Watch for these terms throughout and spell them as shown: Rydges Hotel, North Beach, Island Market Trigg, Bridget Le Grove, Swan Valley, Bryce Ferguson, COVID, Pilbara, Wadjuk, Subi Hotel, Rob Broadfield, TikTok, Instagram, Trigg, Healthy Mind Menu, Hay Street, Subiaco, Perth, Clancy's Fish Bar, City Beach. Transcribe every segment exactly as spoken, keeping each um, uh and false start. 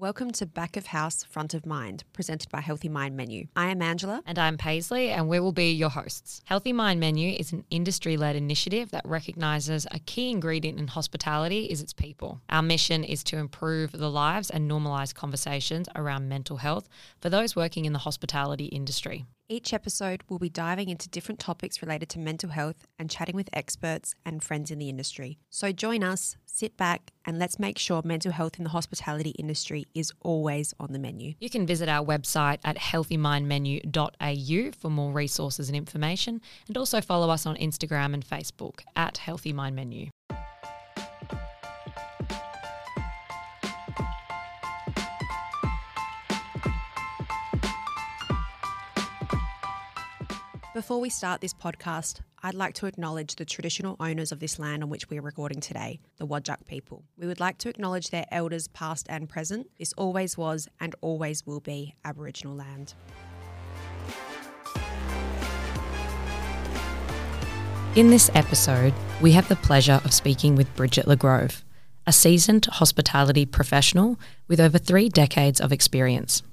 Welcome to Back of House, Front of Mind, presented by Healthy Mind Menu. I am Angela. And I'm Paisley, and we will be your hosts. Healthy Mind Menu is an industry-led initiative that recognises a key ingredient in hospitality is its people. Our mission is to improve the lives and normalise conversations around mental health for those working in the hospitality industry. Each episode, we'll be diving into different topics related to mental health and chatting with experts and friends in the industry. So join us, sit back, and let's make sure mental health in the hospitality industry is always on the menu. You can visit our website at healthy mind menu dot a u for more resources and information, and also follow us on Instagram and Facebook at Healthy Mind Menu. Before we start this podcast, I'd like to acknowledge the traditional owners of this land on which we are recording today, the Wadjuk people. We would like to acknowledge their elders past and present. This always was and always will be Aboriginal land. In this episode, we have the pleasure of speaking with Bridget Le Grove, a seasoned hospitality professional with over three decades of experience.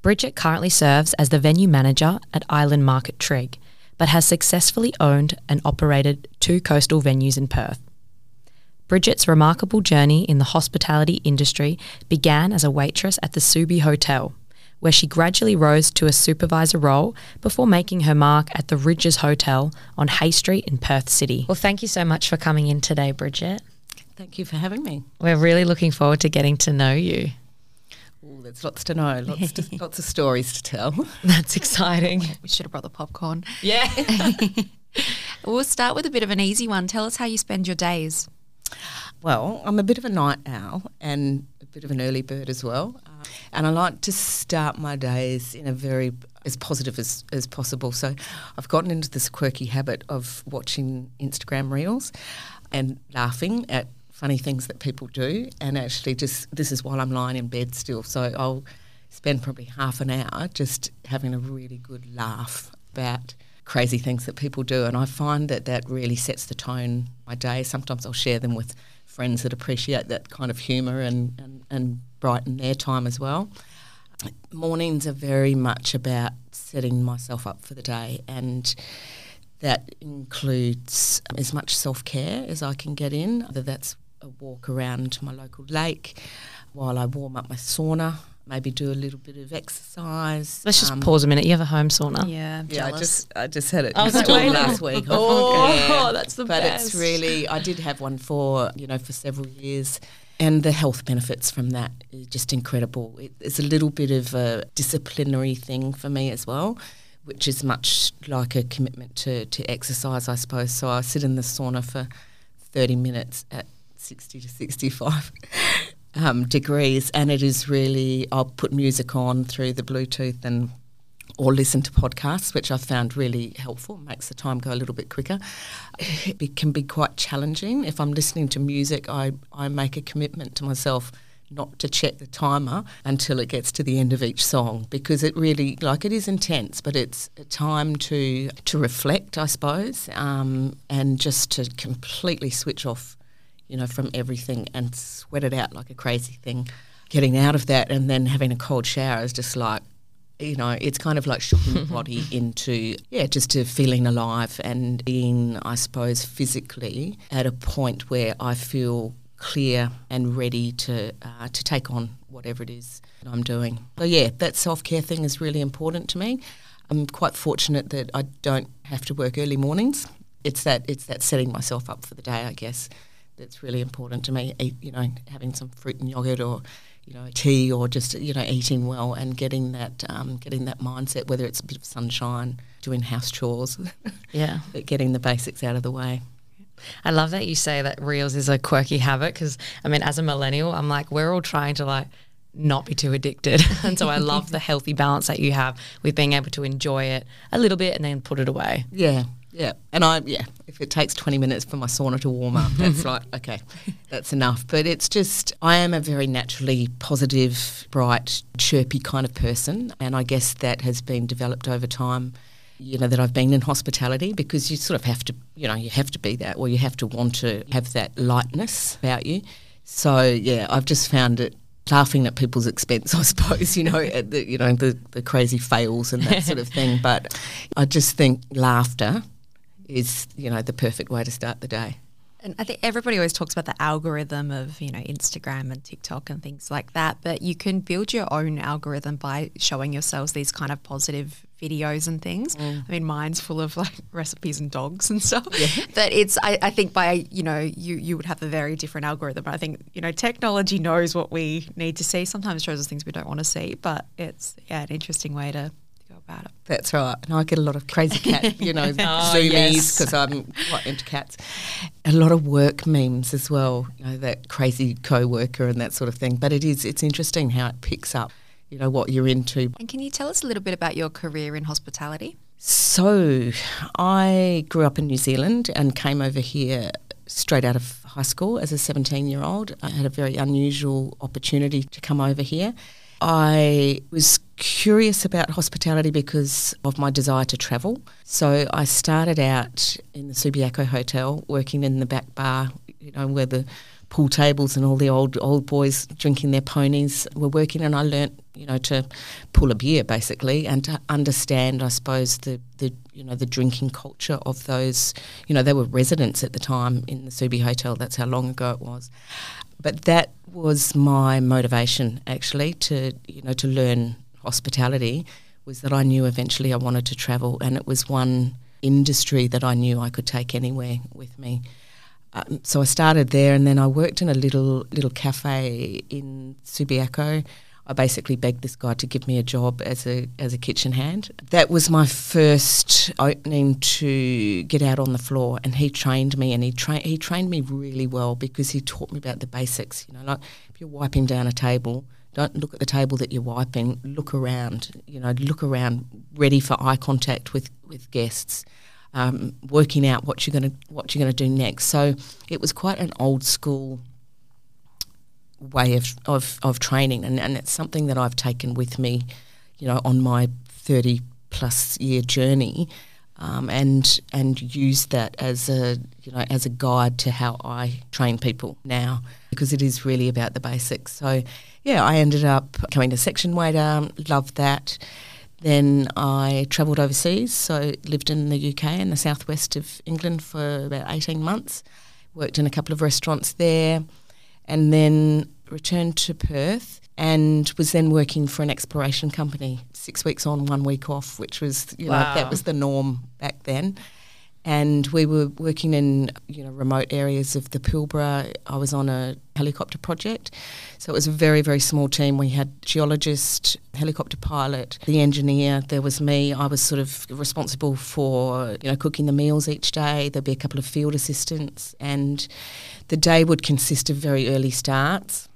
Bridget currently serves as the venue manager at Island Market Trigg, but has successfully owned and operated two coastal venues in Perth. Bridget's remarkable journey in the hospitality industry began as a waitress at the Subi Hotel, where she gradually rose to a supervisor role before making her mark at the Rydges Hotel on Hay Street in Perth City. Well, thank you so much for coming in today, Bridget. Thank you for having me. We're really looking forward to getting to know you. Ooh, there's lots to know, lots to, lots of stories to tell. That's exciting. We should have brought the popcorn. Yeah. We'll start with a bit of an easy one. Tell us how you spend your days. Well, I'm a bit of a night owl and a bit of an early bird as well. Um, and I like to start my days in a very, as positive as, as possible. So I've gotten into this quirky habit of watching Instagram reels and laughing at funny things that people do, and actually just this is while I'm lying in bed still, so I'll spend probably half an hour just having a really good laugh about crazy things that people do, and I find that that really sets the tone of my day. Sometimes I'll share them with friends that appreciate that kind of humour and, and, and brighten their time as well. Mornings are very much about setting myself up for the day, and that includes as much self-care as I can get in, whether that's a walk around my local lake while I warm up my sauna, maybe do a little bit of exercise. Let's just um, pause a minute. You have a home sauna? Yeah, I'm yeah. I just I just had it I was installed last week. Oh, yeah. oh, that's the but best. But it's really, I did have one for you know for several years, and the health benefits from that is just incredible. It, it's a little bit of a disciplinary thing for me as well, which is much like a commitment to to exercise, I suppose. So I sit in the sauna for thirty minutes at sixty to sixty-five um, degrees, and it is really, I'll put music on through the Bluetooth and or listen to podcasts, which I've found really helpful. It makes the time go a little bit quicker. It can be quite challenging. If I'm listening to music, I, I make a commitment to myself not to check the timer until it gets to the end of each song, because it really, like, it is intense, but it's a time to to reflect, I suppose, um, and just to completely switch off, you know, from everything and sweat it out like a crazy thing. Getting out of that and then having a cold shower is just like, you know, it's kind of like shocking the body into, yeah, just to feeling alive and being, I suppose, physically at a point where I feel clear and ready to uh, to take on whatever it is that I'm doing. So yeah, that self-care thing is really important to me. I'm quite fortunate that I don't have to work early mornings. It's that it's that setting myself up for the day, I guess, that's really important to me. Eat, you know, having some fruit and yogurt, or you know, tea, or just you know, eating well and getting that um, getting that mindset. Whether it's a bit of sunshine, doing house chores, yeah, but getting the basics out of the way. I love that you say that reels is a quirky habit, because, I mean, as a millennial, I'm like, we're all trying to, like, not be too addicted. And so I love the healthy balance that you have with being able to enjoy it a little bit and then put it away. Yeah, yeah. And I, yeah, if it takes twenty minutes for my sauna to warm up, that's like, okay, that's enough. But it's just, I am a very naturally positive, bright, chirpy kind of person. And I guess that has been developed over time, you know, that I've been in hospitality, because you sort of have to, you know, you have to be that, or you have to want to have that lightness about you. So, yeah, I've just found it laughing at people's expense, I suppose, you know, at the, you know, the, the crazy fails and that sort of thing. But I just think laughter is, you know, the perfect way to start the day. And I think everybody always talks about the algorithm of, you know, Instagram and TikTok and things like that, but you can build your own algorithm by showing yourselves these kind of positive videos and things. Mm. I mean, mine's full of like recipes and dogs and stuff. Yeah. But it's, I, I think by, you know, you, you would have a very different algorithm. But I think, you know, technology knows what we need to see. Sometimes shows us things we don't want to see, but it's, yeah, an interesting way to go about it. That's right. And I get a lot of crazy cat, you know, oh, zoomies, because yes. I'm quite into cats. A lot of work memes as well, you know, that crazy co-worker and that sort of thing. But it is, it's interesting how it picks up, you know, what you're into. And can you tell us a little bit about your career in hospitality? So I grew up in New Zealand and came over here straight out of high school as a seventeen-year-old. I had a very unusual opportunity to come over here. I was curious about hospitality because of my desire to travel. So I started out in the Subiaco Hotel working in the back bar, you know, where the pool tables and all the old old boys drinking their ponies were working, and I learnt, you know, to pull a beer basically and to understand, I suppose, the, the you know, the drinking culture of those, you know, they were residents at the time in the Subi Hotel, that's how long ago it was. But that was my motivation actually to, you know, to learn hospitality, was that I knew eventually I wanted to travel, and it was one industry that I knew I could take anywhere with me. Um, so I started there, and then I worked in a little little cafe in Subiaco. I basically begged this guy to give me a job as a as a kitchen hand. That was my first opening to get out on the floor, and he trained me, and he trained he trained me really well because he taught me about the basics. You know, like if you're wiping down a table, don't look at the table that you're wiping. Look around. You know, look around, ready for eye contact with with guests. Um, working out what you're going to what you're going to do next. So it was quite an old school way of of, of training, and, and it's something that I've taken with me, you know, on my thirty plus year journey, um, and and used that as a you know as a guide to how I train people now, because it is really about the basics. So yeah, I ended up coming to section waiter, loved that. Then I travelled overseas, so lived in the U K and the southwest of England for about eighteen months, worked in a couple of restaurants there, and then returned to Perth and was then working for an exploration company, six weeks on, one week off, which was, you know, wow. That was the norm back then. And we were working in, you know, remote areas of the Pilbara. I was on a helicopter project. So it was a very, very small team. We had geologist, helicopter pilot, the engineer. There was me. I was sort of responsible for, you know, cooking the meals each day. There'd be a couple of field assistants. And the day would consist of very early starts.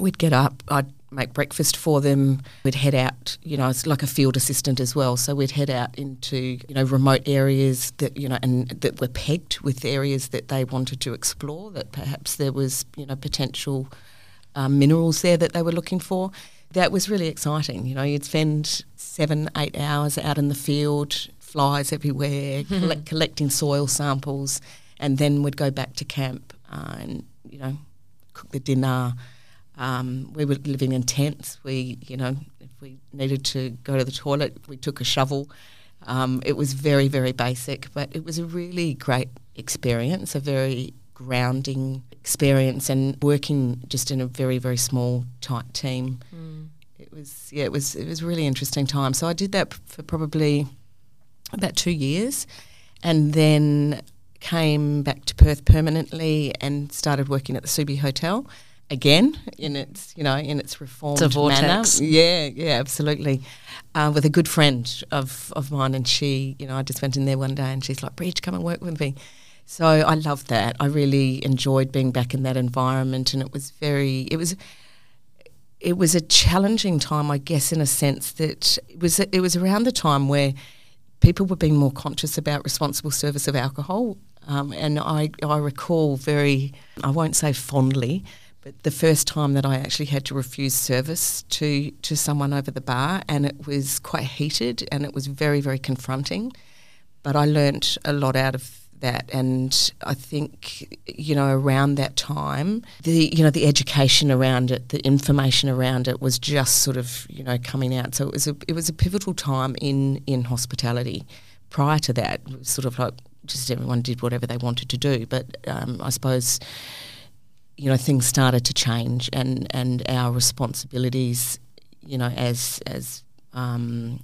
We'd get up. I'd make breakfast for them. We'd head out, you know, it's like a field assistant as well. So we'd head out into, you know, remote areas that, you know, and that were pegged with areas that they wanted to explore, that perhaps there was, you know, potential um, minerals there that they were looking for. That was really exciting. You know, you'd spend seven, eight hours out in the field, flies everywhere, collect, collecting soil samples, and then we'd go back to camp uh, and, you know, cook the dinner. Um, we were living in tents. We, you know, if we needed to go to the toilet, we took a shovel. Um, it was very, very basic, but it was a really great experience, a very grounding experience, and working just in a very, very small, tight team. Mm. It was, yeah, it was, it was a really interesting time. So I did that for probably about two years, and then came back to Perth permanently and started working at the Subi Hotel. Again, in its, you know, in its reformed it's a vortex. manner. Yeah, yeah, absolutely. Uh, with a good friend of, of mine, and she, you know, I just went in there one day and she's like, Bridge, come and work with me. So I loved that. I really enjoyed being back in that environment, and it was very, it was, it was a challenging time, I guess, in a sense that it was, it was around the time where people were being more conscious about responsible service of alcohol. Um, and I, I recall very, I won't say fondly, but the first time that I actually had to refuse service to, to someone over the bar, and it was quite heated and it was very, very confronting. But I learnt a lot out of that. And I think, you know, around that time, the, you know, the education around it, the information around it was just sort of, you know, coming out. So it was a, it was a pivotal time in, in hospitality. Prior to that, it was sort of like just everyone did whatever they wanted to do. But um, I suppose, you know, things started to change, and, and our responsibilities, you know, as as um,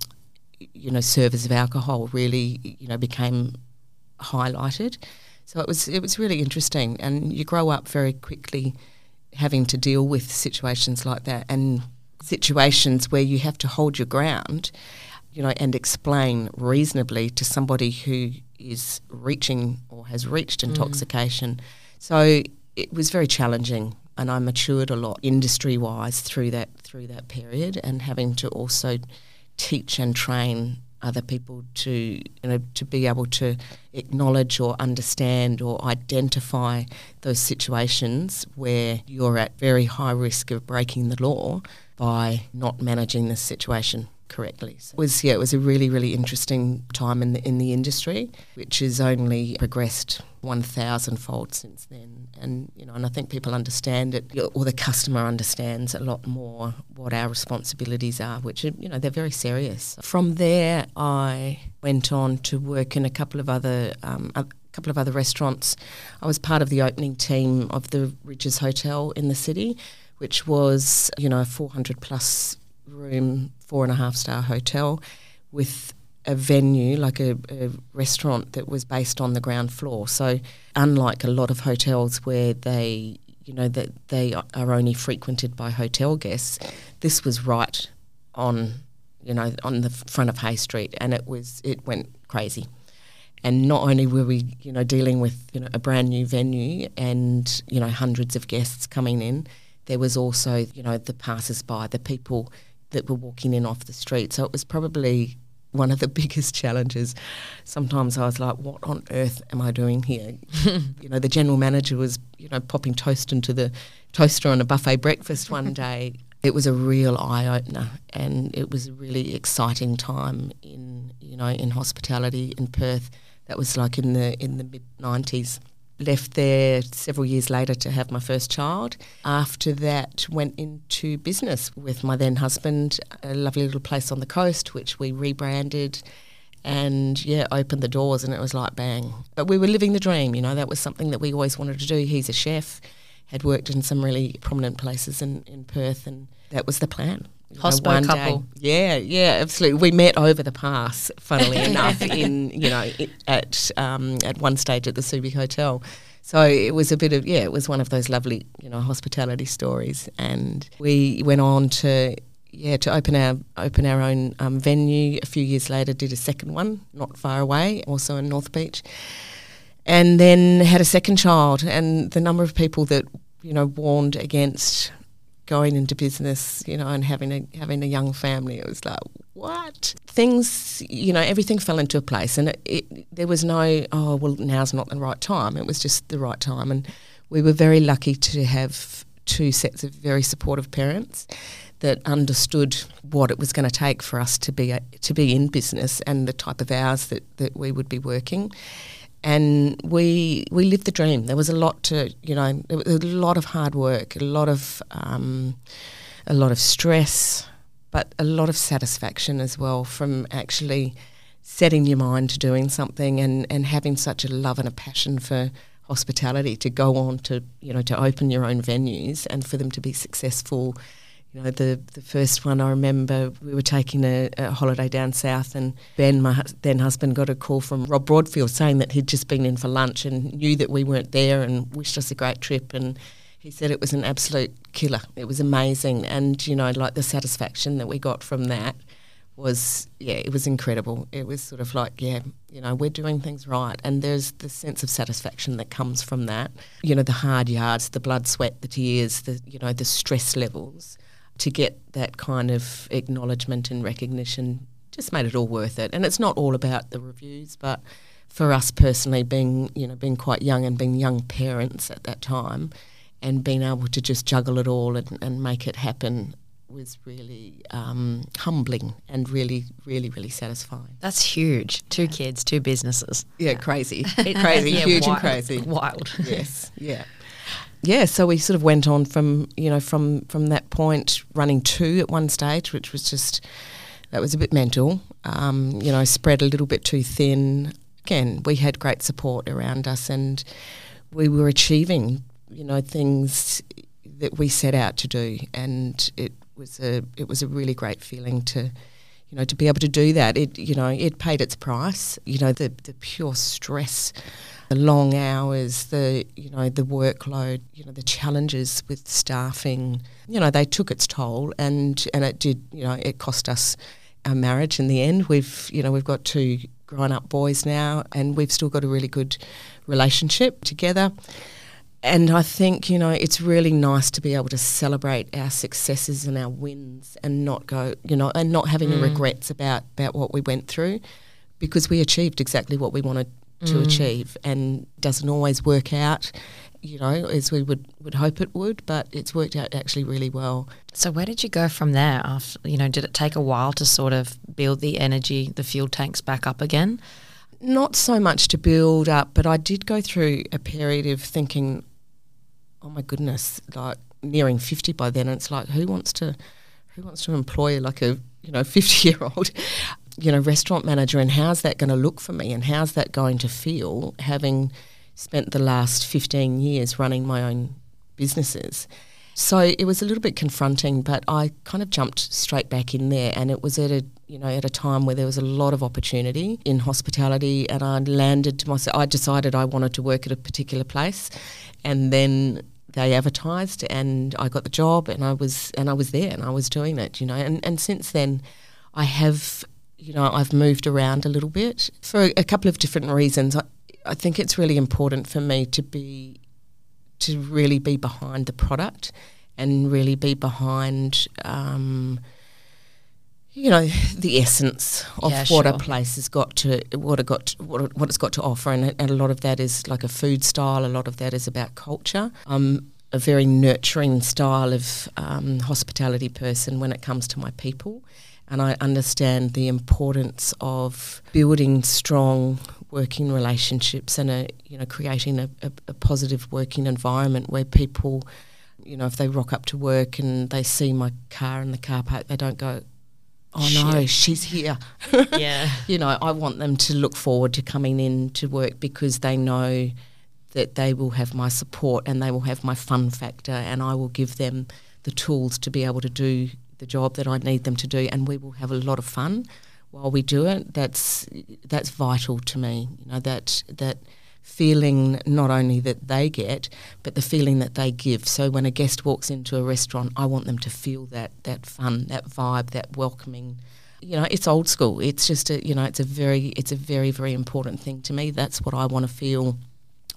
you know, servers of alcohol really, you know, became highlighted. So it was it was really interesting, and you grow up very quickly having to deal with situations like that, and situations where you have to hold your ground, you know, and explain reasonably to somebody who is reaching or has reached intoxication. Mm. So it was very challenging, and I matured a lot industry-wise through that through that period, and having to also teach and train other people to, you know, to be able to acknowledge or understand or identify those situations where you're at very high risk of breaking the law by not managing the situation correctly. So it was, yeah, it was a really, really interesting time in the in the industry, which has only progressed one thousand fold since then. And you know, and I think people understand it, or the customer understands a lot more what our responsibilities are, which are, you know, they're very serious. From there, I went on to work in a couple of other um, a couple of other restaurants. I was part of the opening team of the Rydges Hotel in the city, which was, you know, a four hundred plus room, four and a half star hotel with a venue, like a, a restaurant that was based on the ground floor. So unlike a lot of hotels where they, you know, that they are only frequented by hotel guests, this was right on, you know, on the front of Hay Street, and it was, it went crazy. And not only were we, you know, dealing with, you know, a brand new venue and, you know, hundreds of guests coming in, there was also, you know, the passers-by, the people that were walking in off the street. So it was probably one of the biggest challenges. Sometimes I was like, what on earth am I doing here? You know, the general manager was, you know, popping toast into the toaster on a buffet breakfast one day. It was a real eye-opener, and it was a really exciting time in, you know, in hospitality in Perth. That was like in the in the mid nineties. Left there several years later to have my first child. After that, went into business with my then husband, a lovely little place on the coast, which we rebranded and, yeah, opened the doors, and it was like bang. But we were living the dream, you know, that was something that we always wanted to do. He's a chef, had worked in some really prominent places in, in Perth, and that was the plan. Hospo know, couple. Day. Yeah, yeah, absolutely. We met over the pass, funnily enough, in, you know, it, at um, at one stage at the Subi Hotel. So it was a bit of, yeah, it was one of those lovely, you know, hospitality stories. And we went on to, yeah, to open our open our own um, venue. A few years later, did a second one not far away, also in North Beach. And then had a second child. And the number of people that, you know, warned against going into business, you know, and having a having a young family, it was like, what? Things, you know, everything fell into a place, and it, it, there was no, oh, well, now's not the right time. It was just the right time, and we were very lucky to have two sets of very supportive parents that understood what it was going to take for us to be a, to be in business and the type of hours that, that we would be working. And we we lived the dream. There was a lot to, you know, there was a lot of hard work, a lot of um, a lot of stress, but a lot of satisfaction as well from actually setting your mind to doing something and, and having such a love and a passion for hospitality to go on to, you know, to open your own venues and for them to be successful. You know, the, the first one I remember, we were taking a, a holiday down south, and Ben, my hu- then husband, got a call from Rob Broadfield saying that he'd just been in for lunch and knew that we weren't there and wished us a great trip. And he said it was an absolute killer. It was amazing. And, you know, like the satisfaction that we got from that was, yeah, it was incredible. It was sort of like, yeah, you know, we're doing things right. And there's the sense of satisfaction that comes from that. You know, the hard yards, the blood, sweat, the tears, the, you know, the stress levels. To get that kind of acknowledgement and recognition just made it all worth it. And it's not all about the reviews, but for us personally, being, you know, being quite young and being young parents at that time and being able to just juggle it all and, and make it happen was really um, humbling and really, really, really satisfying. That's huge. Two kids, two businesses. Yeah, yeah. crazy. crazy, yeah, huge wild, and crazy. Wild. Yes, yeah. Yeah, so we sort of went on from, you know, from, from that point, running two at one stage, which was just, that was a bit mental, um, you know, spread a little bit too thin. Again, we had great support around us and we were achieving, you know, things that we set out to do, and it was a it was a really great feeling to, you know, to be able to do that. It, you know, it paid its price. You know, the the pure stress, the long hours, the, you know, the workload, you know, the challenges with staffing, you know, they took its toll, and and it did, you know, it cost us our marriage in the end. We've, you know, we've got two grown-up boys now, and we've still got a really good relationship together. And I think, you know, it's really nice to be able to celebrate our successes and our wins, and not go, you know, and not having mm. any regrets about, about what we went through, because we achieved exactly what we wanted mm. to achieve, and doesn't always work out, you know, as we would, would hope it would, but it's worked out actually really well. So where did you go from there? After, you know, did it take a while to sort of build the energy, the fuel tanks back up again? Not so much to build up, but I did go through a period of thinking, oh my goodness, like nearing fifty by then, and it's like, who wants to who wants to employ like a, you know, fifty-year-old, you know, restaurant manager, and how's that going to look for me, and how's that going to feel, having spent the last fifteen years running my own businesses. So it was a little bit confronting, but I kind of jumped straight back in there, and it was at a, you know, at a time where there was a lot of opportunity in hospitality, and I landed to myself, I decided I wanted to work at a particular place, and then they advertised and I got the job, and I was and I was there and I was doing it, you know. And, and since then I have, you know, I've moved around a little bit for a couple of different reasons. I, I think it's really important for me to be to really be behind the product and really be behind, um, you know, the essence of yeah, what sure. a place has got to, what it got, to, what, what it's got to offer, and, and a lot of that is like a food style. A lot of that is about culture. I'm a very nurturing style of um, hospitality person when it comes to my people, and I understand the importance of building strong working relationships and a, you know, creating a, a, a positive working environment where people, you know, if they rock up to work and they see my car in the car park, they don't go, oh no, she's here. Yeah. You know, I want them to look forward to coming in to work because they know that they will have my support and they will have my fun factor, and I will give them the tools to be able to do the job that I need them to do, and we will have a lot of fun while we do it. That's that's vital to me, you know, that that feeling not only that they get, but the feeling that they give. So when a guest walks into a restaurant, I want them to feel that that fun, that vibe, that welcoming. You know, it's old school. It's just a, you know, it's a very it's a very, very important thing to me. That's what I want to feel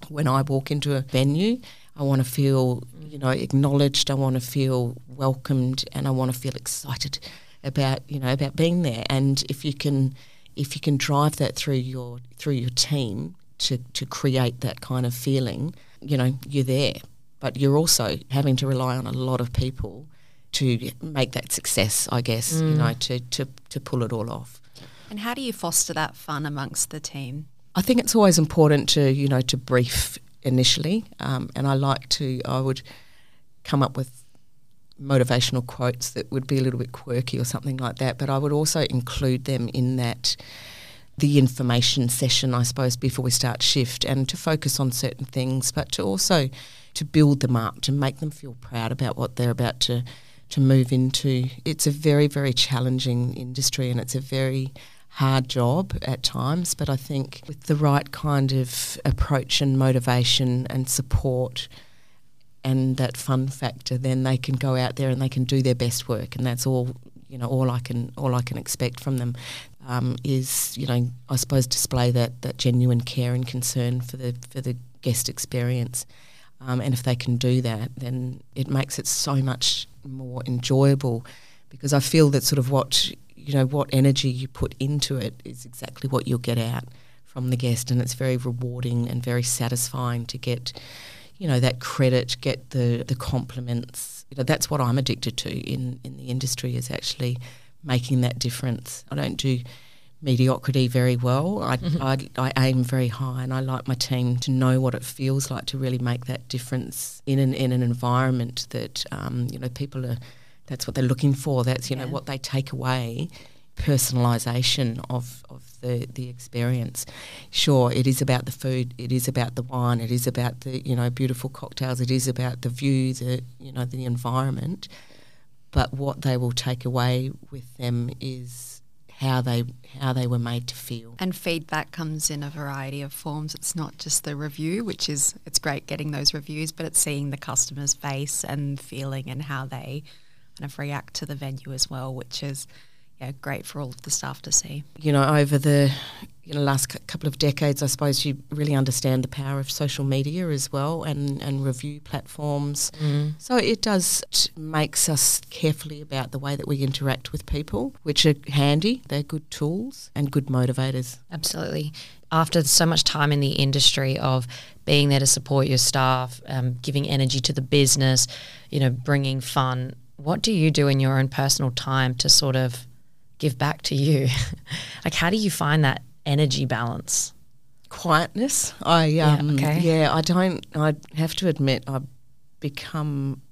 when I walk into a venue. I want to feel, you know, acknowledged. I want to feel welcomed, and I want to feel excited about, you know, about being there. And if you can if you can drive that through your through your team, To, to create that kind of feeling, you know, you're there. But you're also having to rely on a lot of people to make that success, I guess, mm. you know, to, to, to pull it all off. And how do you foster that fun amongst the team? I think it's always important to, you know, to brief initially. Um, and I like to, I would come up with motivational quotes that would be a little bit quirky or something like that. But I would also include them in that the information session, I suppose, before we start shift, and to focus on certain things, but to also to build them up, to make them feel proud about what they're about to, to move into. It's a very, very challenging industry, and it's a very hard job at times, but I think with the right kind of approach and motivation and support and that fun factor, then they can go out there and they can do their best work, and that's all, you know, all I can all I can expect from them. Um, is, you know, I suppose display that, that genuine care and concern for the for the guest experience. Um, and if they can do that, then it makes it so much more enjoyable, because I feel that sort of what, you know, what energy you put into it is exactly what you'll get out from the guest, and it's very rewarding and very satisfying to get, you know, that credit, get the, the compliments, you know, that's what I'm addicted to in, in the industry, is actually making that difference. I don't do mediocrity very well. I, mm-hmm. I, I aim very high, and I like my team to know what it feels like to really make that difference in an in an environment that um, you know, people are. That's what they're looking for. That's, you yeah. know, what they take away. Personalisation of, of the, the experience. Sure, it is about the food, it is about the wine, it is about the, you know, beautiful cocktails, it is about the view, the, you know, the environment. But what they will take away with them is how they how they were made to feel. And feedback comes in a variety of forms. It's not just the review, which is, it's great getting those reviews, but it's seeing the customer's face and feeling and how they kind of react to the venue as well, which is yeah, great for all of the staff to see. You know, over the you know last c- couple of decades, I suppose you really understand the power of social media as well, and, and review platforms. Mm. So it does t- makes us carefully about the way that we interact with people, which are handy. They're good tools and good motivators. Absolutely. After so much time in the industry of being there to support your staff, um, giving energy to the business, you know, bringing fun, what do you do in your own personal time to sort of give back to you? Like, how do you find that energy balance? Quietness. I um, yeah, okay. yeah, I don't. I have to admit, I've become,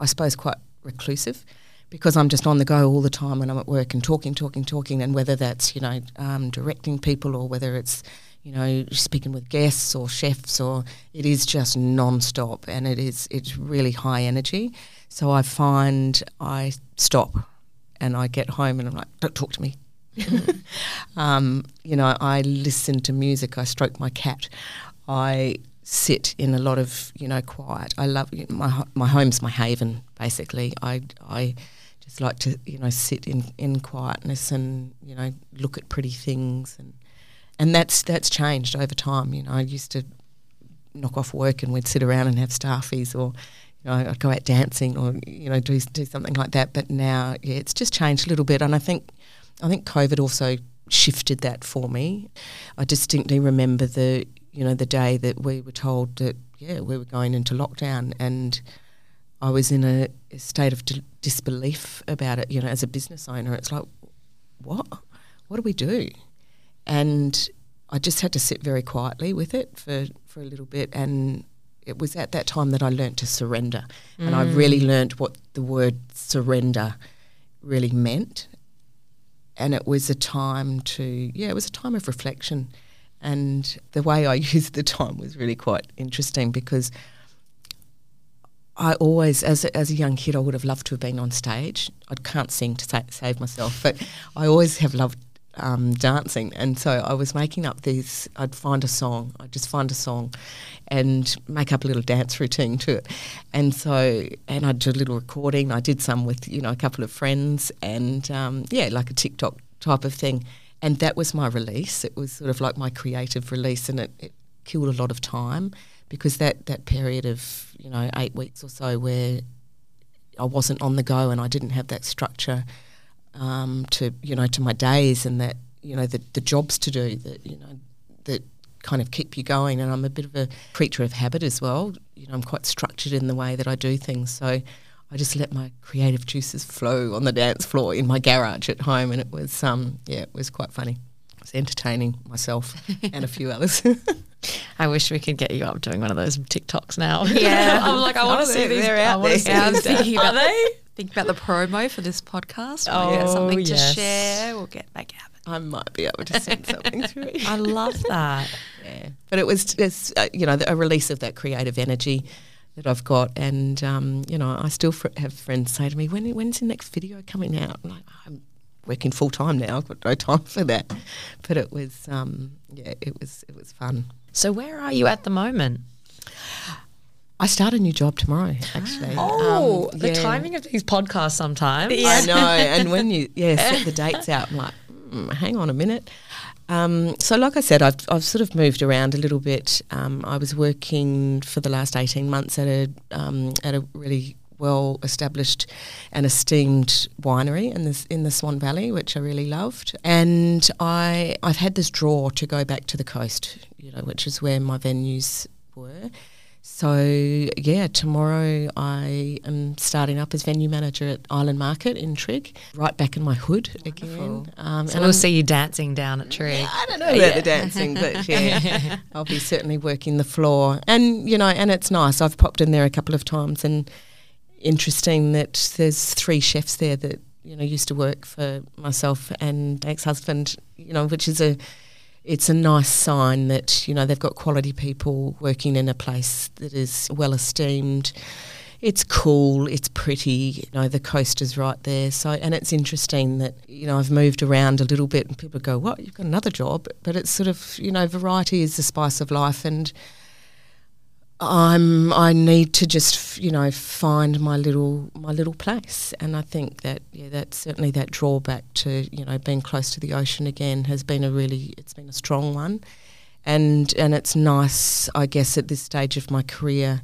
I suppose, quite reclusive, because I'm just on the go all the time when I'm at work, and talking, talking, talking, and whether that's, you know, um, directing people, or whether it's, you know, speaking with guests or chefs, or it is just non-stop, and it is it's really high energy. So I find I stop. And I get home and I'm like, don't talk to me. Mm-hmm. um, you know, I listen to music. I stroke my cat. I sit in a lot of, you know, quiet. I love you know, my my home's my haven, basically. I I just like to, you know, sit in, in quietness and, you know, look at pretty things, and and that's that's changed over time. You know, I used to knock off work and we'd sit around and have staffies, or you know, I'd go out dancing, or you know, do do something like that. But now, yeah, it's just changed a little bit, and I think, I think COVID also shifted that for me. I distinctly remember the, you know, the day that we were told that yeah, we were going into lockdown, and I was in a, a state of d- disbelief about it. You know, as a business owner, it's like, what, what do we do? And I just had to sit very quietly with it for for a little bit, and it was at that time that I learnt to surrender, mm. and I really learnt what the word surrender really meant. And it was a time to, yeah, it was a time of reflection. And the way I used the time was really quite interesting, because I always, as a, as a young kid, I would have loved to have been on stage. I can't sing to sa- save myself, but I always have loved Um, dancing, and so I was making up these, I'd find a song, I'd just find a song and make up a little dance routine to it. And so, and I'd do a little recording, I did some with, you know, a couple of friends, and um, yeah, like a TikTok type of thing. And that was my release. It was sort of like my creative release, and it, it killed a lot of time, because that, that period of, you know, eight weeks or so where I wasn't on the go and I didn't have that structure Um, to you know to my days, and that you know the, the jobs to do that you know that kind of keep you going. And I'm a bit of a creature of habit as well. You know, I'm quite structured in the way that I do things, so I just let my creative juices flow on the dance floor in my garage at home, and it was um yeah it was quite funny. I was entertaining myself and a few others. I wish we could get you up doing one of those TikToks now. Yeah, I'm like I want to see these. They're out there. Yeah, I'm thinking about they. Think about the promo for this podcast. We'll oh, get something yes. to share. We'll get that happen. I might be able to send something through. I love that. Yeah, but it was just, uh, you know a release of that creative energy that I've got, and um, you know I still fr- have friends say to me, "When when's the next video coming out?" I'm like, "I'm working full time now. I've got no time for that." But it was um, yeah, it was it was fun. So where are you at the moment? I start a new job tomorrow, actually. Oh, um, the yeah. timing of these podcasts sometimes. Yeah. I know, and when you yeah set the dates out, I'm like, mm, hang on a minute. Um, so like I said, I've, I've sort of moved around a little bit. Um, I was working for the last eighteen months at a, um, at a really well-established and esteemed winery in the, in the Swan Valley, which I really loved. And I, I've had this draw to go back to the coast, you know, which is where my venues were. So, yeah, tomorrow I am starting up as venue manager at Island Market in Trigg, right back in my hood Wonderful. again. Um, so and we'll I'm, see you dancing down at Trigg. Yeah, I don't know about yeah. the dancing, but, yeah, I'll be certainly working the floor. And, you know, and it's nice. I've popped in there a couple of times, and interesting that there's three chefs there that, you know, used to work for myself and ex-husband, you know, which is a... it's a nice sign that, you know, they've got quality people working in a place that is well esteemed. It's cool, it's pretty, you know, the coast is right there. So, and it's interesting that, you know, I've moved around a little bit and people go, what, you've got another job? But it's sort of, you know, variety is the spice of life, and I'm I need to just, you know, find my little my little place. And I think that yeah that's certainly that drawback to, you know, being close to the ocean again has been a really it's been a strong one, and and it's nice, I guess, at this stage of my career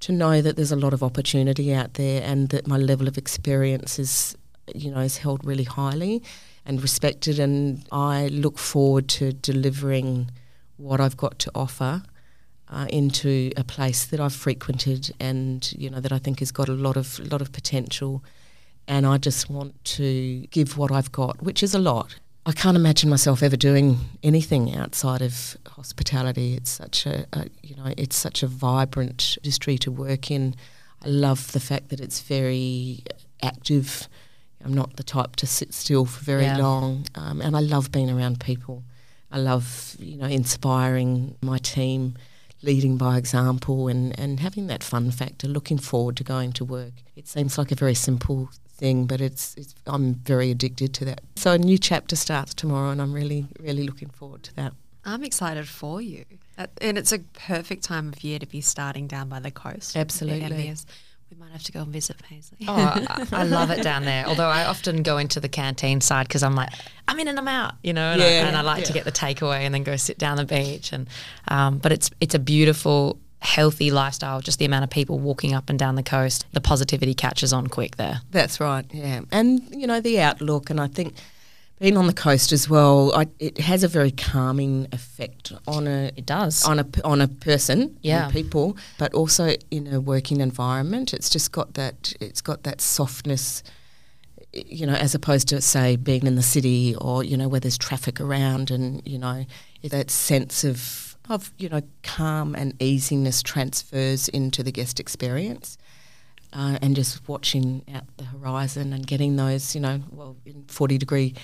to know that there's a lot of opportunity out there, and that my level of experience is, you know, is held really highly and respected, and I look forward to delivering what I've got to offer Uh, into a place that I've frequented, and, you know, that I think has got a lot of lot of potential, and I just want to give what I've got, which is a lot. I can't imagine myself ever doing anything outside of hospitality. It's such a, a you know it's such a vibrant industry to work in. I love the fact that it's very active. I'm not the type to sit still for very yeah. long, um, and I love being around people. I love, you know, inspiring my team, leading by example, and, and having that fun factor, looking forward to going to work. It seems like a very simple thing, but it's, it's I'm very addicted to that. So a new chapter starts tomorrow, and I'm really, really looking forward to that. I'm excited for you. And it's a perfect time of year to be starting down by the coast. Absolutely. We might have to go and visit Paisley. Oh, I, I love it down there. Although I often go into the canteen side because I'm like, I'm in and I'm out, you know, and, yeah, I, and I like yeah. to get the takeaway and then go sit down the beach. And um, but it's it's a beautiful, healthy lifestyle, just the amount of people walking up and down the coast. The positivity catches on quick there. That's right, yeah. And, you know, the outlook, and I think being on the coast as well, I, it has a very calming effect on a it does on a on a person, yeah, on people, but also in a working environment. It's just got that it's got that softness, you know, as opposed to, say, being in the city, or, you know, where there's traffic around, and, you know, that sense of of you know calm and easiness transfers into the guest experience. Uh, and just watching out the horizon and getting those, you know, well, in forty degree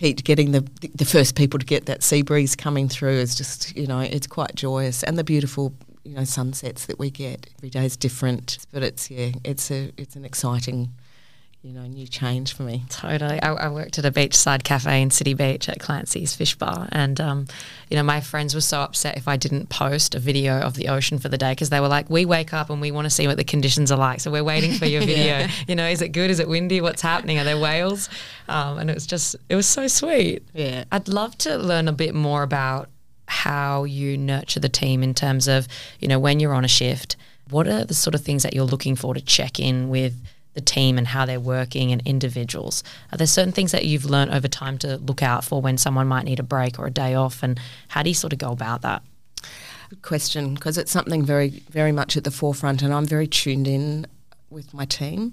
heat, getting the the first people to get that sea breeze coming through is just, you know, it's quite joyous. And the beautiful, you know, sunsets that we get every day is different, but it's yeah, it's a it's an exciting, you know, new change for me. Totally. I, I worked at a beachside cafe in City Beach at Clancy's Fish Bar, and, um, you know, my friends were so upset if I didn't post a video of the ocean for the day, because they were like, we wake up and we want to see what the conditions are like, so we're waiting for your video. yeah. You know, is it good? Is it windy? What's happening? Are there whales? Um, and it was just, it was so sweet. Yeah. I'd love to learn a bit more about how you nurture the team in terms of, you know, when you're on a shift, what are the sort of things that you're looking for to check in with the team and how they're working, and individuals? Are there certain things that you've learned over time to look out for when someone might need a break or a day off, and how do you sort of go about that? Good question, because it's something very, very much at the forefront, and I'm very tuned in with my team.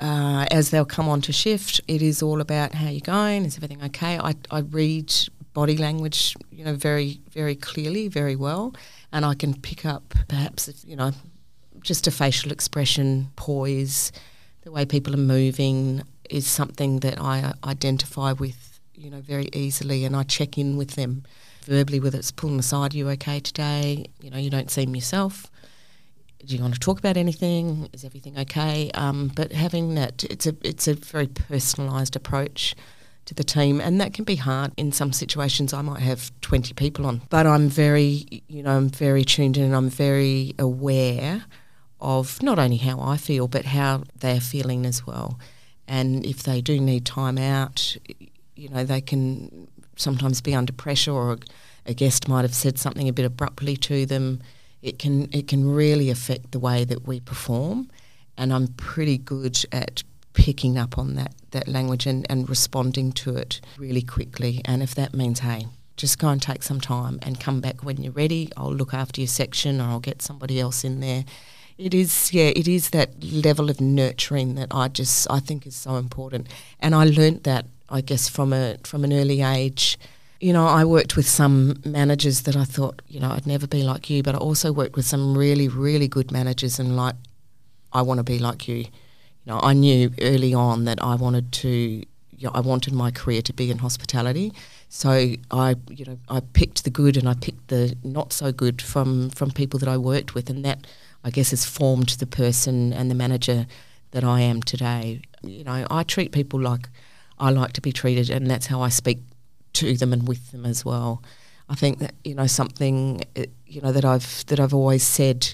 Uh, as they'll come on to shift, it is all about how you're going, is everything okay? I, I read body language, you know, very, very clearly, very well, and I can pick up perhaps, if, you know, just a facial expression, poise, the way people are moving is something that I identify with, you know, very easily, and I check in with them verbally, whether it's pulling aside, are you okay today? You know, you don't seem yourself. Do you want to talk about anything? Is everything okay? Um, but having that, it's a it's a very personalised approach to the team, and that can be hard. In some situations I might have twenty people on, but I'm very, you know, I'm very tuned in, and I'm very aware of not only how I feel, but how they're feeling as well. And if they do need time out, you know, they can sometimes be under pressure, or a guest might have said something a bit abruptly to them. It can it can really affect the way that we perform, and I'm pretty good at picking up on that, that language and, and responding to it really quickly. And if that means, hey, just go and take some time and come back when you're ready. I'll look after your section, or I'll get somebody else in there. It is, yeah, it is that level of nurturing that I just, I think is so important. And I learnt that, I guess, from a from an early age. You know, I worked with some managers that I thought, you know, I'd never be like you, but I also worked with some really, really good managers, and like, I want to be like you. You know, I knew early on that I wanted to, you know, I wanted my career to be in hospitality. So I, you know, I picked the good and I picked the not so good from, from people that I worked with, and that, I guess, has formed the person and the manager that I am today. You know, I treat people like I like to be treated, and that's how I speak to them and with them as well. I think that, you know, something, you know, that I've that I've always said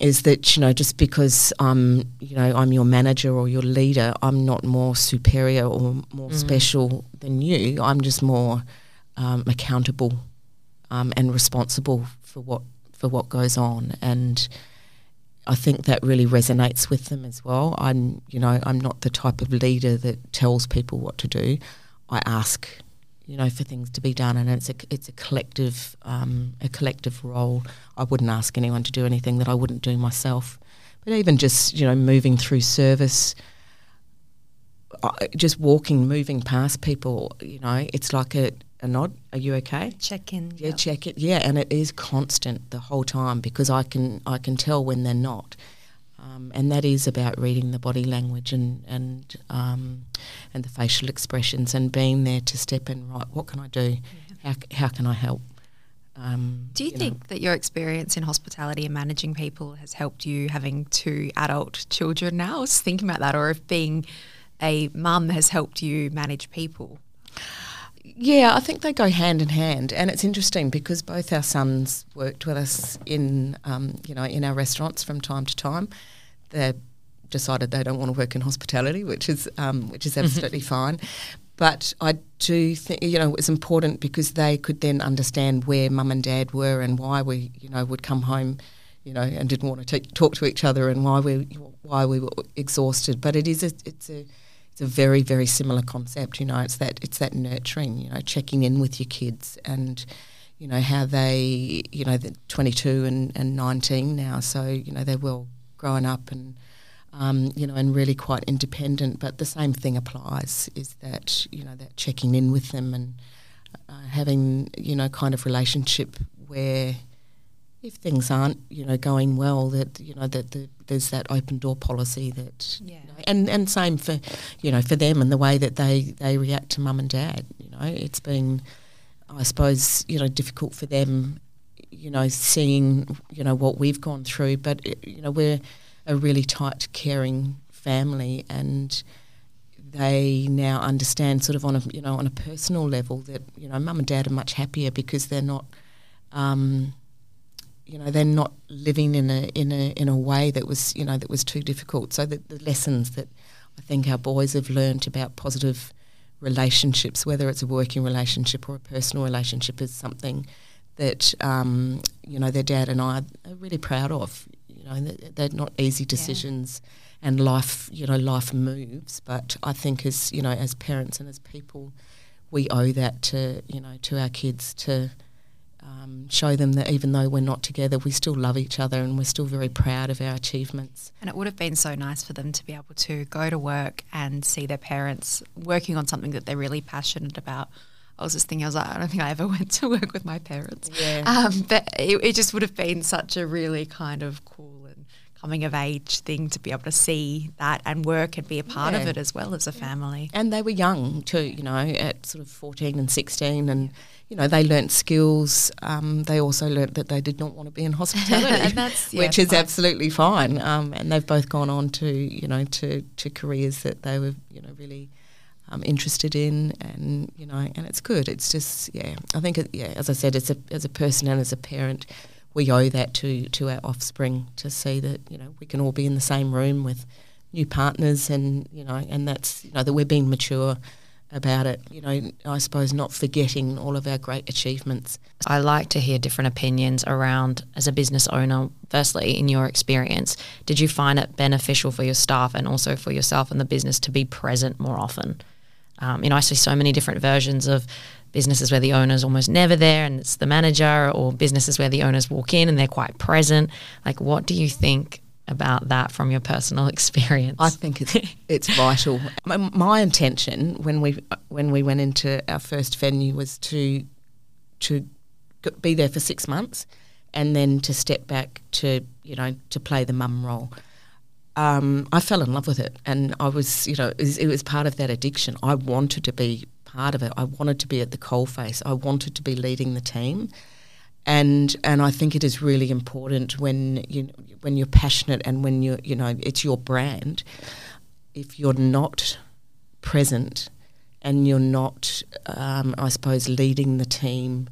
is that, you know, just because I'm, you know, I'm your manager or your leader, I'm not more superior or more mm. special than you. I'm just more um, accountable um, and responsible for what for what goes on, and I think that really resonates with them as well. I'm, you know, I'm not the type of leader that tells people what to do. I ask, you know, for things to be done, and it's a it's a collective um, a collective role. I wouldn't ask anyone to do anything that I wouldn't do myself. But even just, you know, moving through service, I, just walking, moving past people, you know, it's like a, a nod. Are you okay? Check in. Yeah, yep. Check it. Yeah, and it is constant the whole time, because I can I can tell when they're not. Um, and that is about reading the body language and and, um, and the facial expressions, and being there to step in, right, what can I do? Yeah. How, how can I help? Um, do you, you think know. that your experience in hospitality and managing people has helped you, having two adult children now? I was thinking about that, or if being a mum has helped you manage people? Yeah, I think they go hand in hand, and it's interesting because both our sons worked with us in, um, you know, in our restaurants from time to time. They decided they don't want to work in hospitality, which is um, which is absolutely fine. But I do think, you know, it's important because they could then understand where mum and dad were and why we, you know, would come home, you know, and didn't want to take, talk to each other, and why we why we were exhausted. But it is a, it's a It's a very, very similar concept, you know. It's that it's that nurturing, you know, checking in with your kids, and, you know, how they, you know, they're twenty-two and, and nineteen now, so, you know, they're well grown up and, um, you know, and really quite independent. But the same thing applies, is that, you know, that checking in with them and uh, having, you know, kind of relationship where if things aren't, you know, going well, that, you know, that the, there's that open door policy that, yeah. you know, and, and same for, you know, for them and the way that they, they react to mum and dad. You know, it's been, I suppose, you know, difficult for them, you know, seeing, you know, what we've gone through, but, you know, we're a really tight, caring family, and they now understand sort of on a, you know, on a personal level that, you know, mum and dad are much happier because they're not, um, you know, they're not living in a in a in a way that was, you know, that was too difficult. So the, the lessons that I think our boys have learnt about positive relationships, whether it's a working relationship or a personal relationship, is something that um, you know, their dad and I are really proud of. You know, they're not easy decisions, yeah. and life, you know, life moves. But I think as, you know, as parents and as people, we owe that to, you know, to our kids to. Um, show them that even though we're not together, we still love each other, and we're still very proud of our achievements. And it would have been so nice for them to be able to go to work and see their parents working on something that they're really passionate about. I was just thinking, I was like, I don't think I ever went to work with my parents. Yeah. Um, but it, it just would have been such a really kind of cool and coming of age thing to be able to see that and work and be a part yeah. of it as well as a yeah. family. And they were young too, you know, at sort of fourteen and sixteen, and you know, they learnt skills. Um, they also learnt that they did not want to be in hospitality, and that's, yeah, which is fine. absolutely fine. Um, and they've both gone on to, you know, to, to careers that they were, you know, really um, interested in, and, you know, and it's good. It's just, yeah, I think, it, yeah, as I said, as a as a person and as a parent, we owe that to to our offspring, to see that, you know, we can all be in the same room with new partners, and, you know, and that's, you know, that we're being mature about it, you know, I suppose not forgetting all of our great achievements. I like to hear different opinions around, as a business owner, firstly, in your experience, did you find it beneficial for your staff and also for yourself and the business to be present more often? Um, you know, I see so many different versions of businesses where the owner's almost never there and it's the manager, or businesses where the owners walk in and they're quite present. Like, what do you think about that from your personal experience? I think it's it's vital. My, my intention when we when we went into our first venue was to to be there for six months and then to step back to, you know, to play the mum role. Um, I fell in love with it, and I was, you know, it was, it was part of that addiction. I wanted to be part of it. I wanted to be at the coalface. I wanted to be leading the team. And and I think it is really important when you when you're passionate and when you you know it's your brand. If you're not present and you're not, um, I suppose, leading the team,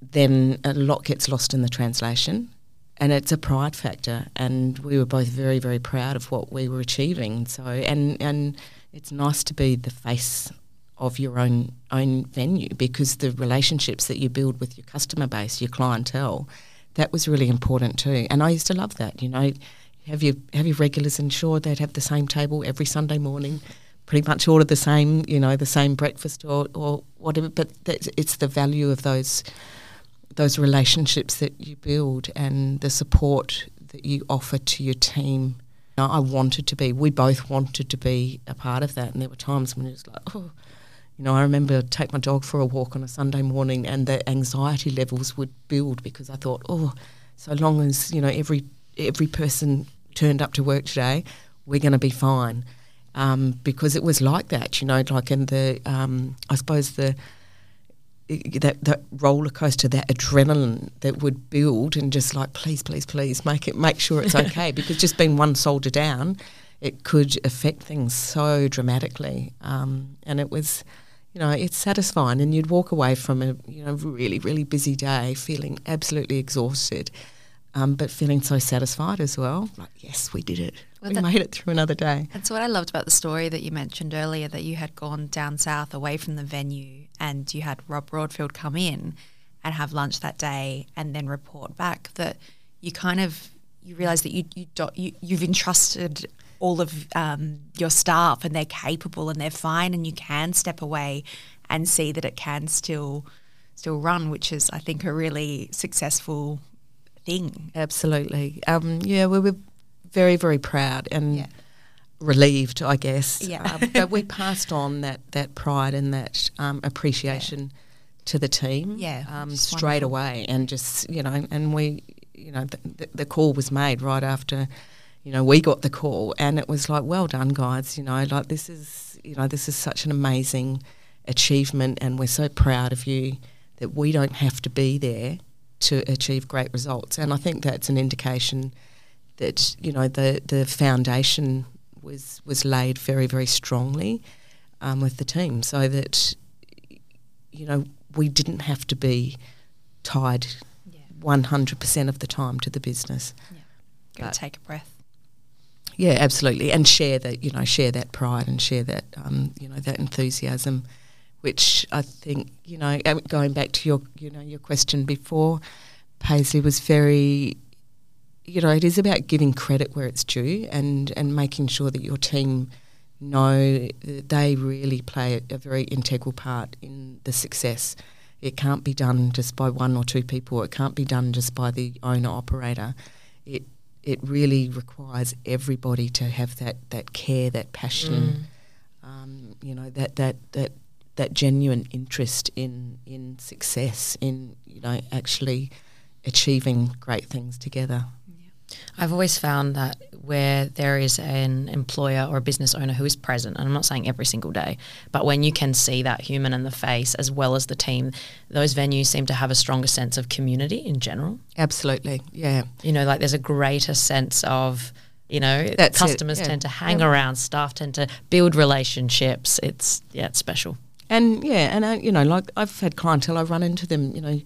then a lot gets lost in the translation, and it's a pride factor. And we were both very very proud of what we were achieving. So and and it's nice to be the face of your own own venue, because the relationships that you build with your customer base, your clientele, that was really important too. And I used to love that, you know, have your have your regulars ensured they'd have the same table every Sunday morning, pretty much order the same, you know, the same breakfast or, or whatever. But that's, it's the value of those those relationships that you build and the support that you offer to your team. You know, I wanted to be, we both wanted to be a part of that, and there were times when it was like, oh. You know, I remember I'd take my dog for a walk on a Sunday morning and the anxiety levels would build, because I thought, oh, so long as, you know, every every person turned up to work today, we're going to be fine. Um, because it was like that, you know, like in the, um, I suppose, the that, that roller coaster, that adrenaline that would build, and just like, please, please, please, make it, make sure it's okay. Because just being one soldier down, it could affect things so dramatically. Um, and it was... You know, it's satisfying, and you'd walk away from a, you know, really, really busy day feeling absolutely exhausted, um, but feeling so satisfied as well. Like, yes, we did it. Well, we that, made it through another day. That's what I loved about the story that you mentioned earlier, that you had gone down south away from the venue and you had Rob Broadfield come in and have lunch that day and then report back, that you kind of, you realise that you, you do, you, you've entrusted all of um, your staff, and they're capable and they're fine, and you can step away and see that it can still still run, which is, I think, a really successful thing. Absolutely. Um, yeah, we were very, very proud and yeah. relieved, I guess. Yeah. Um, but we passed on that, that pride and that um, appreciation yeah. to the team yeah, um, straight away, and just, you know, and we, you know, the, the call was made right after – you know, we got the call, and it was like, well done, guys, you know, like this is, you know, this is such an amazing achievement, and we're so proud of you that we don't have to be there to achieve great results. And I think that's an indication that, you know, the, the foundation was, was laid very, very strongly um, with the team, so that, you know, we didn't have to be tied yeah. one hundred percent of the time to the business. Yeah. Go take a breath. Yeah, absolutely, and share that, you know, share that pride and share that, um, you know, that enthusiasm, which I think, you know, going back to your, you know, your question before, Paisley, was very, you know, it is about giving credit where it's due, and, and making sure that your team know that they really play a very integral part in the success. It can't be done just by one or two people. It can't be done just by the owner-operator. It It really requires everybody to have that, that care, that passion, mm. um, you know, that, that that that genuine interest in in success, in, you know, actually achieving great things together. Yeah. I've always found that where there is an employer or a business owner who is present, and I'm not saying every single day, but when you can see that human in the face as well as the team, those venues seem to have a stronger sense of community in general. Absolutely, yeah. You know, like there's a greater sense of, you know, That's customers yeah. tend to hang yeah. around, staff tend to build relationships. It's, yeah, it's special. And, yeah, and, uh, you know, like I've had clientele, I run into them, you know,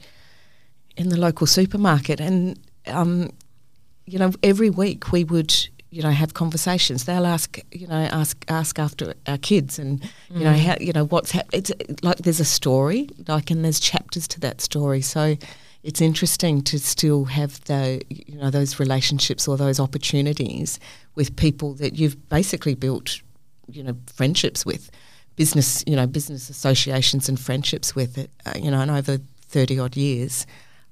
in the local supermarket, and, um you know, every week we would, you know, have conversations. They'll ask, you know, ask ask after our kids, and you mm. know how, you know, what's happening. It's like there's a story, like, and there's chapters to that story. So it's interesting to still have the, you know, those relationships or those opportunities with people that you've basically built, you know, friendships with, business, you know, business associations and friendships with it, uh, you know, and over thirty odd years,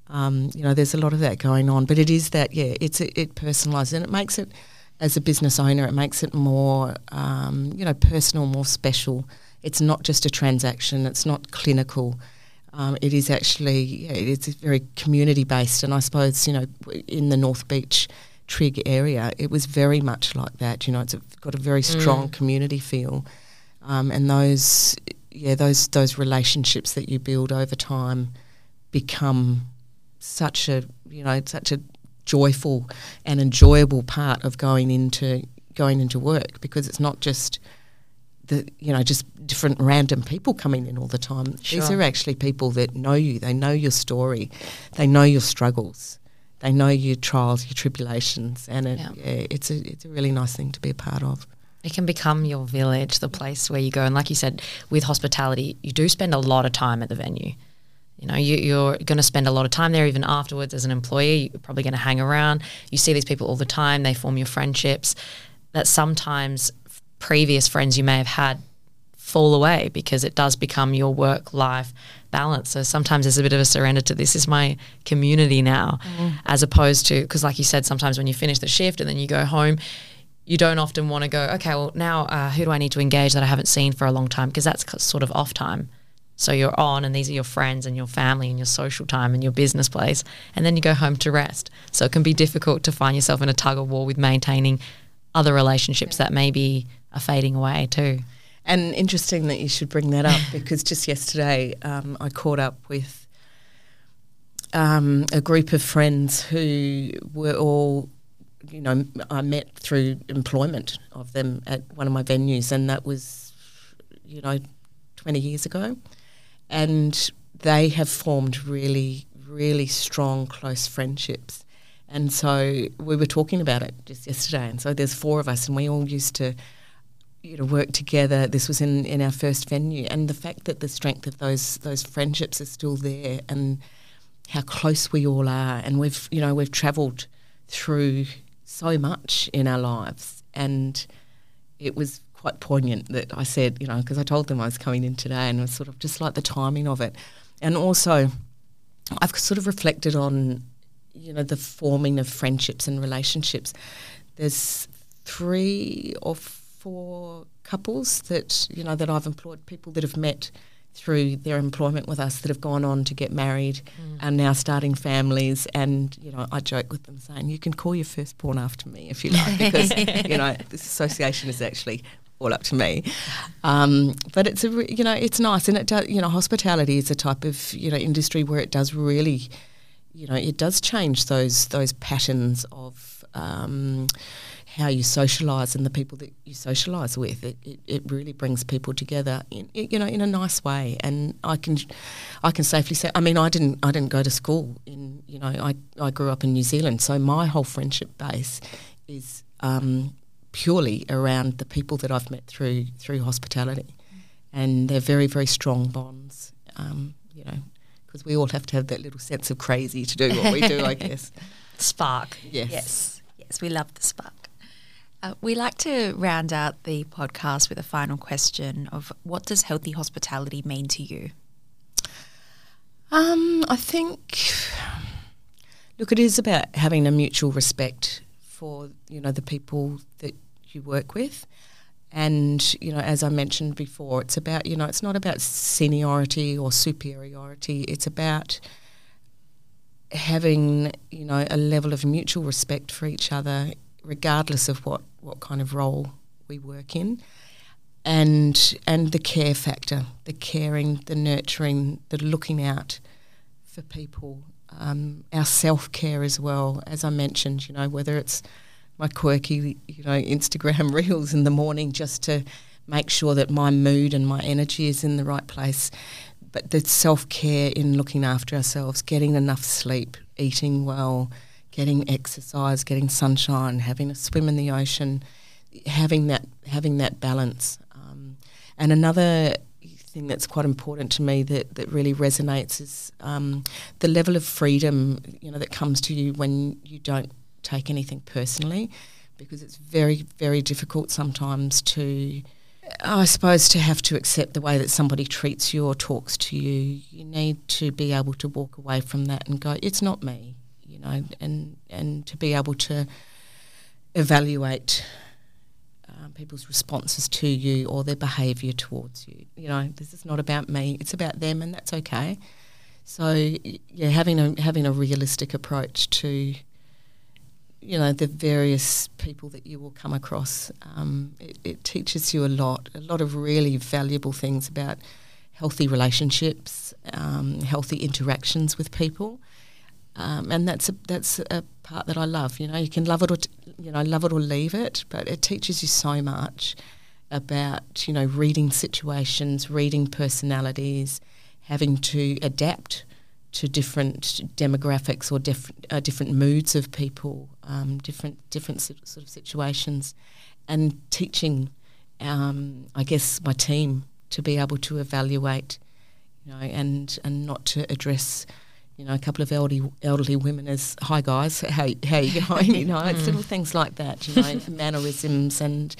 um, you know, there's a lot of that going on. But it is that, yeah, it's it, it personalises, and it makes it, as a business owner, it makes it more, um, you know, personal, more special. It's not just a transaction. It's not clinical. Um, it is actually, it's very community based. And I suppose, you know, in the North Beach Trigg area, it was very much like that. You know, it's got a very strong mm. community feel. Um, and those, yeah, those those relationships that you build over time become such a, you know, such a joyful and enjoyable part of going into going into work, because it's not just the, you know, just different random people coming in all the time. Sure. These are actually people that know you. They know your story. They know your struggles. They know your trials, your tribulations, and it, yeah. Yeah, it's a it's a really nice thing to be a part of. It can become your village, the place where you go. And like you said, with hospitality, you do spend a lot of time at the venue. You know, you, you're going to spend a lot of time there. Even afterwards, as an employee, you're probably going to hang around. You see these people all the time. They form your friendships. That sometimes previous friends you may have had fall away, because it does become your work-life balance. So sometimes there's a bit of a surrender to this is my community now, mm. as opposed to, because like you said, sometimes when you finish the shift and then you go home, you don't often want to go, okay, well, now uh, who do I need to engage that I haven't seen for a long time? Because that's sort of off time. So you're on, and these are your friends and your family and your social time and your business place, and then you go home to rest. So it can be difficult to find yourself in a tug of war with maintaining other relationships yeah. that maybe are fading away too. And interesting that you should bring that up, because just yesterday um, I caught up with um, a group of friends who were all, you know, I met through employment of them at one of my venues, and that was, you know, twenty years ago. And they have formed really, really strong, close friendships. And so we were talking about it just yesterday. And so there's four of us, and we all used to, you know, work together. This was in, in our first venue. And the fact that the strength of those those friendships is still there, and how close we all are. And we've, you know, we've travelled through so much in our lives, and it was quite poignant that I said, you know, because I told them I was coming in today, and it was sort of just like the timing of it. And also I've sort of reflected on, you know, the forming of friendships and relationships. There's three or four couples that, you know, that I've employed, people that have met through their employment with us, that have gone on to get married mm. and now starting families. And, you know, I joke with them saying, you can call your firstborn after me if you like, because, you know, this association is actually all up to me. Um, but it's, a re- you know, it's nice. And it does, you know, hospitality is a type of, you know, industry where it does really, you know, it does change those, those patterns of um, how you socialise and the people that you socialise with. It, it, it really brings people together, in, you know, in a nice way. And I can, I can safely say, I mean, I didn't, I didn't go to school in, you know, I, I grew up in New Zealand, so my whole friendship base is um, purely around the people that I've met through through hospitality, and they're very, very strong bonds, um, you know, because we all have to have that little sense of crazy to do what we do, I guess. Spark. Yes. Yes. Yes. We love the spark. Uh, we like to round out the podcast with a final question of, what does healthy hospitality mean to you? Um, I think, look, it is about having a mutual respect for, you know, the people that you work with. And, you know, as I mentioned before, it's about, you know, it's not about seniority or superiority. It's about having, you know, a level of mutual respect for each other, regardless of what, what kind of role we work in, and and the care factor, the caring, the nurturing, the looking out for people, um, our self-care as well. As I mentioned, you know, whether it's my quirky, you know, Instagram reels in the morning just to make sure that my mood and my energy is in the right place, but the self-care in looking after ourselves, getting enough sleep, eating well, getting exercise, getting sunshine, having a swim in the ocean, having that having that balance. Um, and another thing that's quite important to me that, that really resonates is um, the level of freedom, you know, that comes to you when you don't take anything personally, because it's very, very difficult sometimes to I suppose to have to accept the way that somebody treats you or talks to you, you need to be able to walk away from that and go, it's not me, you know, and, and to be able to evaluate um, people's responses to you or their behaviour towards you. You know, this is not about me, it's about them, and that's okay. So, yeah, having a, having a realistic approach to, you know, the various people that you will come across. Um, it, it teaches you a lot, a lot of really valuable things about healthy relationships, um, healthy interactions with people, um, and that's a, that's a part that I love. You know, you can love it or t- you know love it or leave it, but it teaches you so much about, you know, reading situations, reading personalities, having to adapt to different demographics or diff- uh, different moods of people, um, different different si- sort of situations, and teaching, um, I guess, my team to be able to evaluate, you know, and and not to address, you know, a couple of elderly elderly women as, "Hi guys, how how you going?" You know, it's mm. little things like that, you know, mannerisms and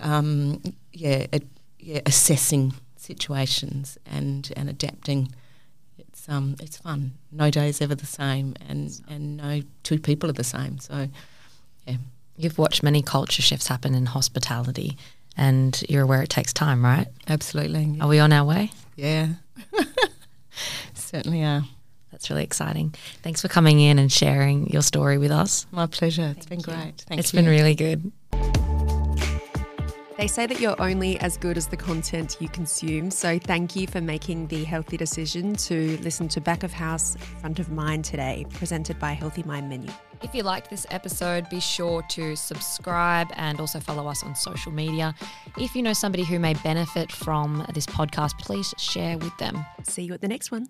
um, yeah, a, yeah, assessing situations and and adapting. Um, it's fun. No day is ever the same, and, and no two people are the same. So, yeah. You've watched many culture shifts happen in hospitality, and you're aware it takes time, right? Absolutely. Yeah. Are we on our way? Yeah. Certainly are. That's really exciting. Thanks for coming in and sharing your story with us. My pleasure. It's Thank been you. Great. Thank it's you. It's been really good. They say that you're only as good as the content you consume, so thank you for making the healthy decision to listen to Back of House, Front of Mind today, presented by Healthy Mind Menu. If you liked this episode, be sure to subscribe and also follow us on social media. If you know somebody who may benefit from this podcast, please share with them. See you at the next one.